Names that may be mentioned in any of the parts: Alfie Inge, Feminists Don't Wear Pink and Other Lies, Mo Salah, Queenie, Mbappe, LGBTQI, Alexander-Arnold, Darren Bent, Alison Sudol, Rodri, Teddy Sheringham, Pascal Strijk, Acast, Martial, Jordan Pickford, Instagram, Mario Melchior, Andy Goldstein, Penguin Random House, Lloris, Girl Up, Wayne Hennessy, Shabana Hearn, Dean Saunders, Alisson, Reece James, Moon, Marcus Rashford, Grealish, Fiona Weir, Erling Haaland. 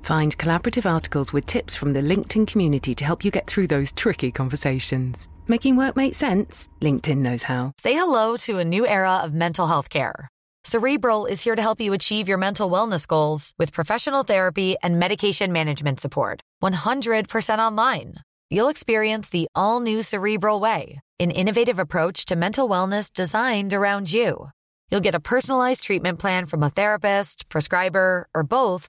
Find collaborative articles with tips from the LinkedIn community to help you get through those tricky conversations. Making work make sense? LinkedIn knows how. Say hello to a new era of mental health care. Cerebral is here to help you achieve your mental wellness goals with professional therapy and medication management support. 100% online. You'll experience the all-new Cerebral way, an innovative approach to mental wellness designed around you. You'll get a personalized treatment plan from a therapist, prescriber, or both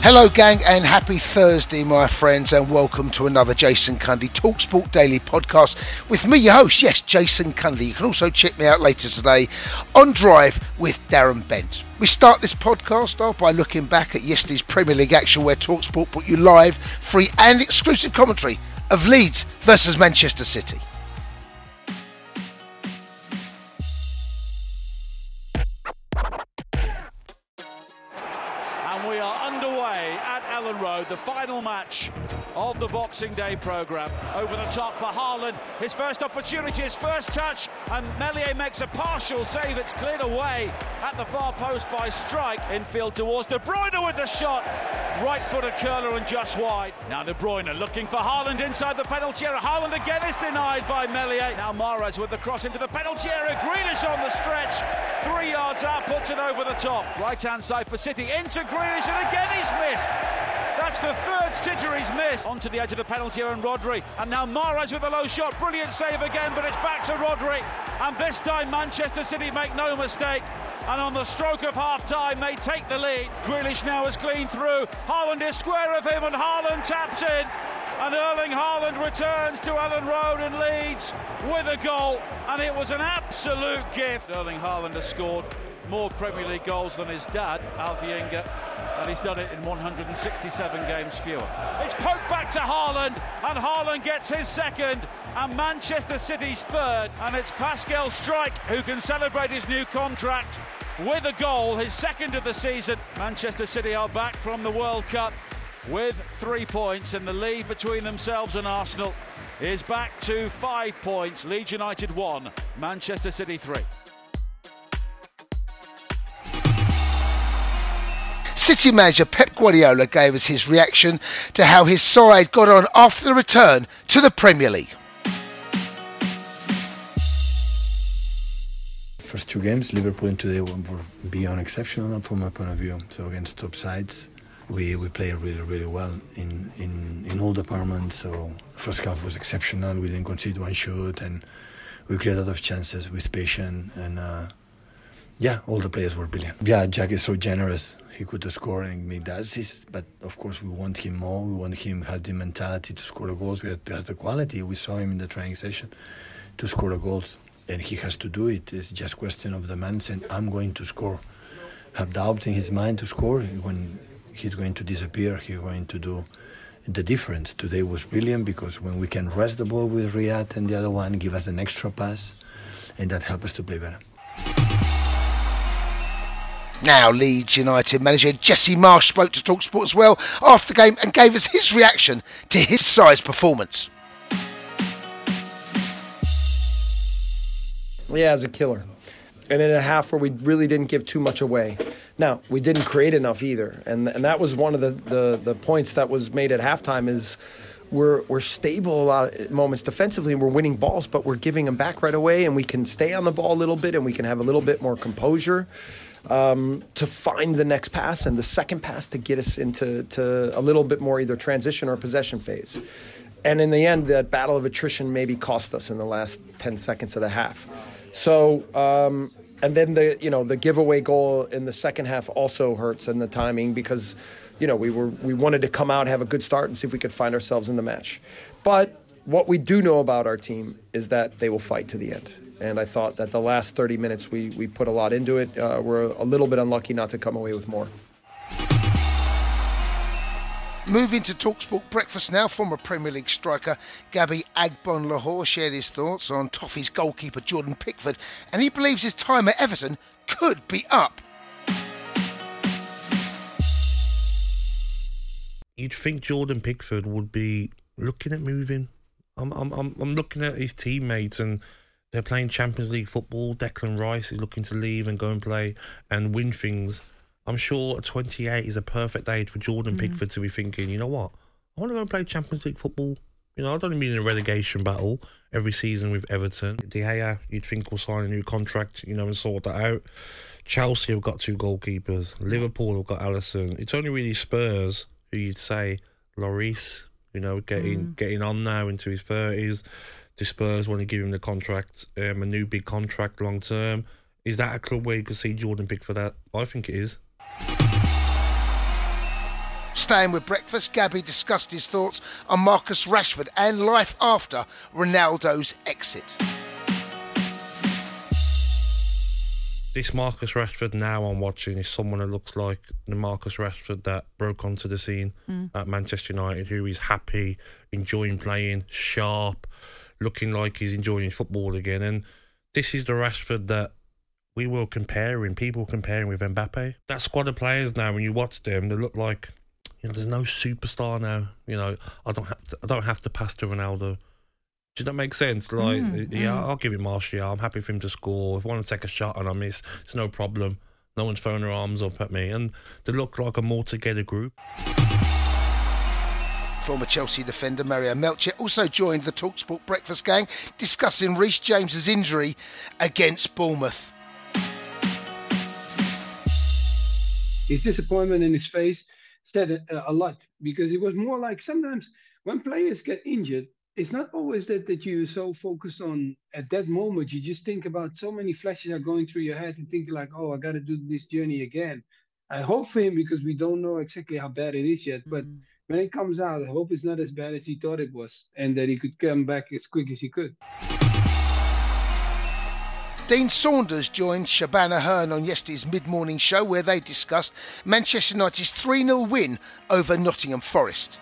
Hello gang and happy Thursday my friends, and welcome to another Jason Cundy TalkSport Daily podcast with me, your host, yes, Jason Cundy. You can also check me out later today on Drive with Darren Bent. We start this podcast off by looking back at yesterday's Premier League action, where TalkSport put you live, free and exclusive commentary of Leeds versus Manchester City. The final match of the Boxing Day programme. Over the top for Haaland. His first opportunity, his first touch, and Meslier makes a partial save. It's cleared away at the far post by Strike. Infield towards De Bruyne with the shot. Right-footed curler and just wide. Now De Bruyne looking for Haaland inside the penalty area. Haaland again is denied by Meslier. Now Mahrez with the cross into the penalty area. Grealish on the stretch. 3 yards out, puts it over the top. Right-hand side for City. Into Grealish, and again he's missed. That's the third sitter he's missed. Onto the edge of the penalty area and Rodri. And now Mahrez with a low shot. Brilliant save again, but it's back to Rodri. And this time Manchester City make no mistake. And on the stroke of half-time, they take the lead. Grealish now is clean through. Haaland is square of him, and Haaland taps in. And Erling Haaland returns to Ellen Road and leads with a goal. And it was an absolute gift. Erling Haaland has scored more Premier League goals than his dad, Alfie Inge. And he's done it in 167 games fewer. It's poked back to Haaland, and Haaland gets his second, and Manchester City's third. And it's Pascal Strijk who can celebrate his new contract with a goal, his second of the season. Manchester City are back from the World Cup with 3 points, and the lead between themselves and Arsenal is back to 5 points. Leeds United 1, Manchester City 3. City manager Pep Guardiola gave us his reaction to how his side got on after the return to the Premier League. First two games, Liverpool and today were beyond exceptional from my point of view. So against top sides, we played really, really well in all departments. So first half was exceptional. We didn't concede one shot, and we created a lot of chances with patience and. All the players were brilliant. Yeah, Jack is so generous. He could score and make the assists, but of course we want him more. We want him to have the mentality to score the goals. He has the quality. We saw him in the training session to score the goals, and he has to do it. It's just a question of the man saying, I'm going to score. Have doubt in his mind to score. When he's going to disappear, he's going to do the difference. Today was brilliant because when we can rest the ball with Riyad and the other one, give us an extra pass, and that helps us to play better. Now, Leeds United manager Jesse Marsch spoke to TalkSport as well after the game and gave us his reaction to his side's performance. Yeah, as a killer. And in a half where we really didn't give too much away. Now, we didn't create enough either. And that was one of the points that was made at halftime is we're stable a lot of moments defensively, and we're winning balls, but we're giving them back right away, and we can stay on the ball a little bit, and we can have a little bit more composure. to find the next pass and the second pass to get us into a little bit more either transition or possession phase. And in the end, that battle of attrition maybe cost us in the last 10 seconds of the half. So, and then the giveaway goal in the second half also hurts in the timing because, we wanted to come out, have a good start, and see if we could find ourselves in the match. But what we do know about our team is that they will fight to the end. And I thought that the last 30 minutes we put a lot into it. We're a little bit unlucky not to come away with more. Moving to TalkSport Breakfast now, former Premier League striker Gabby Agbonlahor shared his thoughts on Toffee's goalkeeper Jordan Pickford, and he believes his time at Everton could be up. You'd think Jordan Pickford would be looking at moving. I'm looking at his teammates and they're playing Champions League football. Declan Rice is looking to leave and go and play and win things. I'm sure 28 is a perfect age for Jordan Pickford to be thinking, you know what, I want to go and play Champions League football. I don't mean a relegation battle every season with Everton. De Gea, you'd think, will sign a new contract, and sort that out. Chelsea have got two goalkeepers. Liverpool have got Alisson. It's only really Spurs who you'd say, Lloris, getting on now into his 30s. Do Spurs want to give him the contract, a new big contract long term? Is that a club where you could see Jordan Pickford at? I think it is. Staying with breakfast, Gabby discussed his thoughts on Marcus Rashford and life after Ronaldo's exit. This Marcus Rashford now I'm watching is someone that looks like the Marcus Rashford that broke onto the scene at Manchester United, who is happy, enjoying playing, sharp, looking like he's enjoying football again. And this is the Rashford that we were people comparing with Mbappe. That squad of players now, when you watch them, they look like, there's no superstar now. I don't have to pass to Ronaldo. Does that make sense? I'll give it Martial. I'm happy for him to score. If I want to take a shot and I miss, it's no problem. No one's throwing their arms up at me. And they look like a more together group. Former Chelsea defender Mario Melchior also joined the TalkSport Breakfast Gang discussing Reece James's injury against Bournemouth. His disappointment in his face said a lot, because it was more like sometimes when players get injured, it's not always that you're so focused on at that moment. You just think about so many flashes are going through your head and thinking like, oh, I got to do this journey again. I hope for him, because we don't know exactly how bad it is yet. But when it comes out, I hope it's not as bad as he thought it was and that he could come back as quick as he could. Dean Saunders joined Shabana Hearn on yesterday's mid-morning show, where they discussed Manchester United's 3-0 win over Nottingham Forest.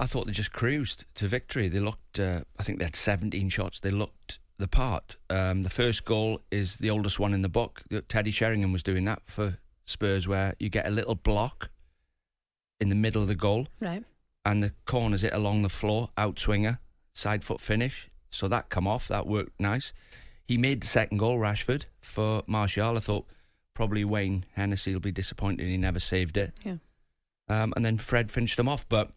I thought they just cruised to victory. They looked, I think they had 17 shots. They looked the part. The first goal is the oldest one in the book. Teddy Sheringham was doing that for Spurs, where you get a little block in the middle of the goal. Right. And the corners it along the floor, out swinger. Side foot finish, so that come off, that worked nice. He made the second goal, Rashford, for Martial. I thought probably Wayne Hennessy will be disappointed he never saved it. Yeah. And then Fred finished them off. But,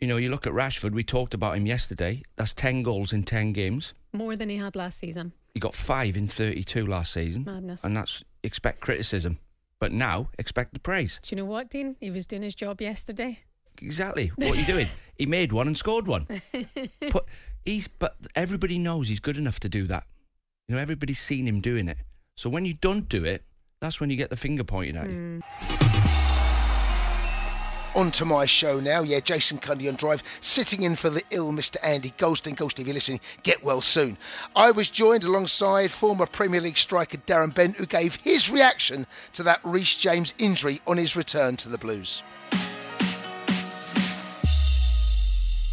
you look at Rashford, we talked about him yesterday. That's 10 goals in 10 games. More than he had last season. He got 5 in 32 last season. Madness. And that's expect criticism. But now, expect the praise. Do you know what, Dean? He was doing his job yesterday. Exactly. What are you doing? He made one and scored one. But everybody knows he's good enough to do that. Everybody's seen him doing it. So when you don't do it, that's when you get the finger pointed at you. On to my show now. Yeah, Jason Cundy on Drive, sitting in for the ill Mr. Andy Goldstein. Goldstein, if you're listening, get well soon. I was joined alongside former Premier League striker Darren Bent, who gave his reaction to that Reece James injury on his return to the Blues.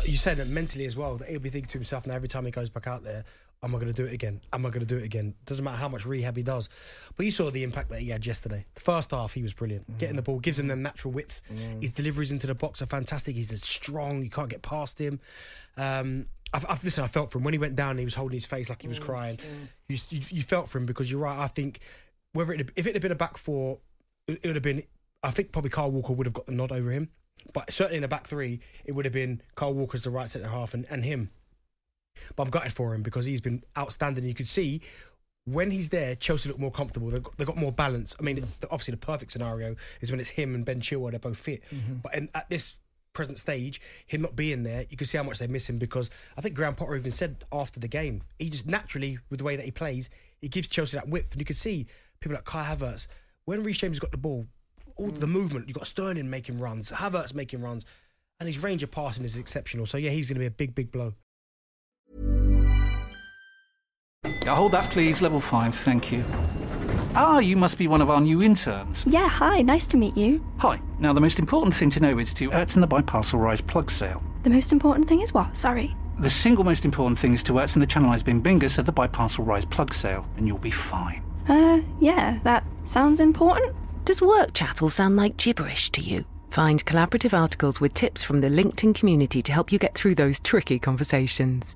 You said it mentally as well, that he'll be thinking to himself now every time he goes back out there, am I going to do it again? Am I going to do it again? Doesn't matter how much rehab he does. But you saw the impact that he had yesterday. The first half, he was brilliant. Getting the ball, gives him the natural width. His deliveries into the box are fantastic. He's strong, you can't get past him. I felt for him. When he went down, he was holding his face like he was crying. You felt for him, because you're right. I think if it had been a back four, it would have been, I think probably Kyle Walker would have got the nod over him. But certainly in the back three, it would have been Kyle Walker as the right centre half and him. But I'm gutted for him, because he's been outstanding. You could see when he's there, Chelsea look more comfortable. They've got more balance. I mean, obviously the perfect scenario is when it's him and Ben Chilwell, they're both fit. Mm-hmm. But at this present stage, him not being there, you can see how much they miss him, because I think Graham Potter even said after the game, he just naturally, with the way that he plays, he gives Chelsea that width. And you can see people like Kai Havertz, when Reece James has got the ball, all the movement, you've got Sterling making runs, Havertz making runs, and his range of passing is exceptional. So yeah, he's going to be a big, big blow. Now hold that please, level 5, thank you. Ah, you must be one of our new interns. Yeah, hi, nice to meet you. Hi. Now, the most important thing to know is to Ertzen the Biparcel Rise plug sale. The most important thing is what? Sorry. The single most important thing is to Ertzen the Channelized Bin Bingus of the Biparcel Rise plug sale, and you'll be fine. Yeah, that sounds important. Does work chat all sound like gibberish to you? Find collaborative articles with tips from the LinkedIn community to help you get through those tricky conversations.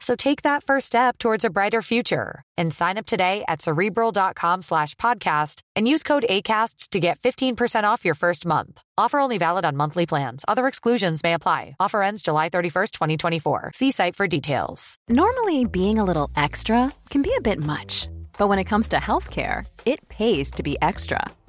So take that first step towards a brighter future and sign up today at Cerebral.com/podcast and use code ACAST to get 15% off your first month. Offer only valid on monthly plans. Other exclusions may apply. Offer ends July 31st, 2024. See site for details. Normally, being a little extra can be a bit much, but when it comes to healthcare, it pays to be extra.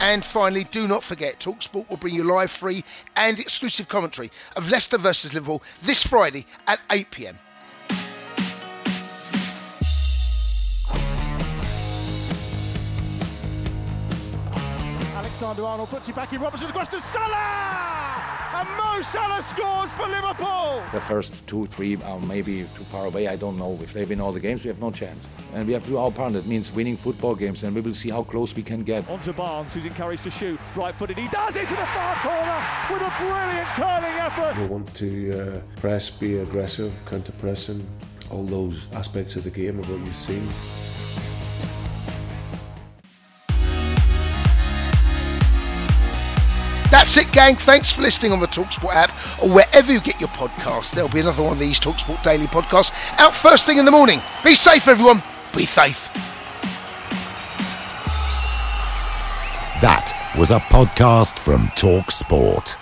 And finally, do not forget, TalkSport will bring you live, free and exclusive commentary of Leicester versus Liverpool this Friday at 8 p.m. Alexander-Arnold puts it back in, Robertson across to Salah! And Mo Salah scores for Liverpool! The first 2-3 are maybe too far away, I don't know. If they win all the games, we have no chance. And we have to do our part, that means winning football games, and we will see how close we can get. On to Barnes, who's encouraged to shoot, right-footed, he does it to the far corner with a brilliant curling effort! We want to press, be aggressive, counter-pressing, all those aspects of the game of what we've seen. That's it, gang. Thanks for listening on the TalkSport app or wherever you get your podcasts. There'll be another one of these TalkSport Daily podcasts out first thing in the morning. Be safe, everyone. Be safe. That was a podcast from TalkSport.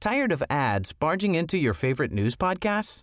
Tired of ads barging into your favorite news podcasts?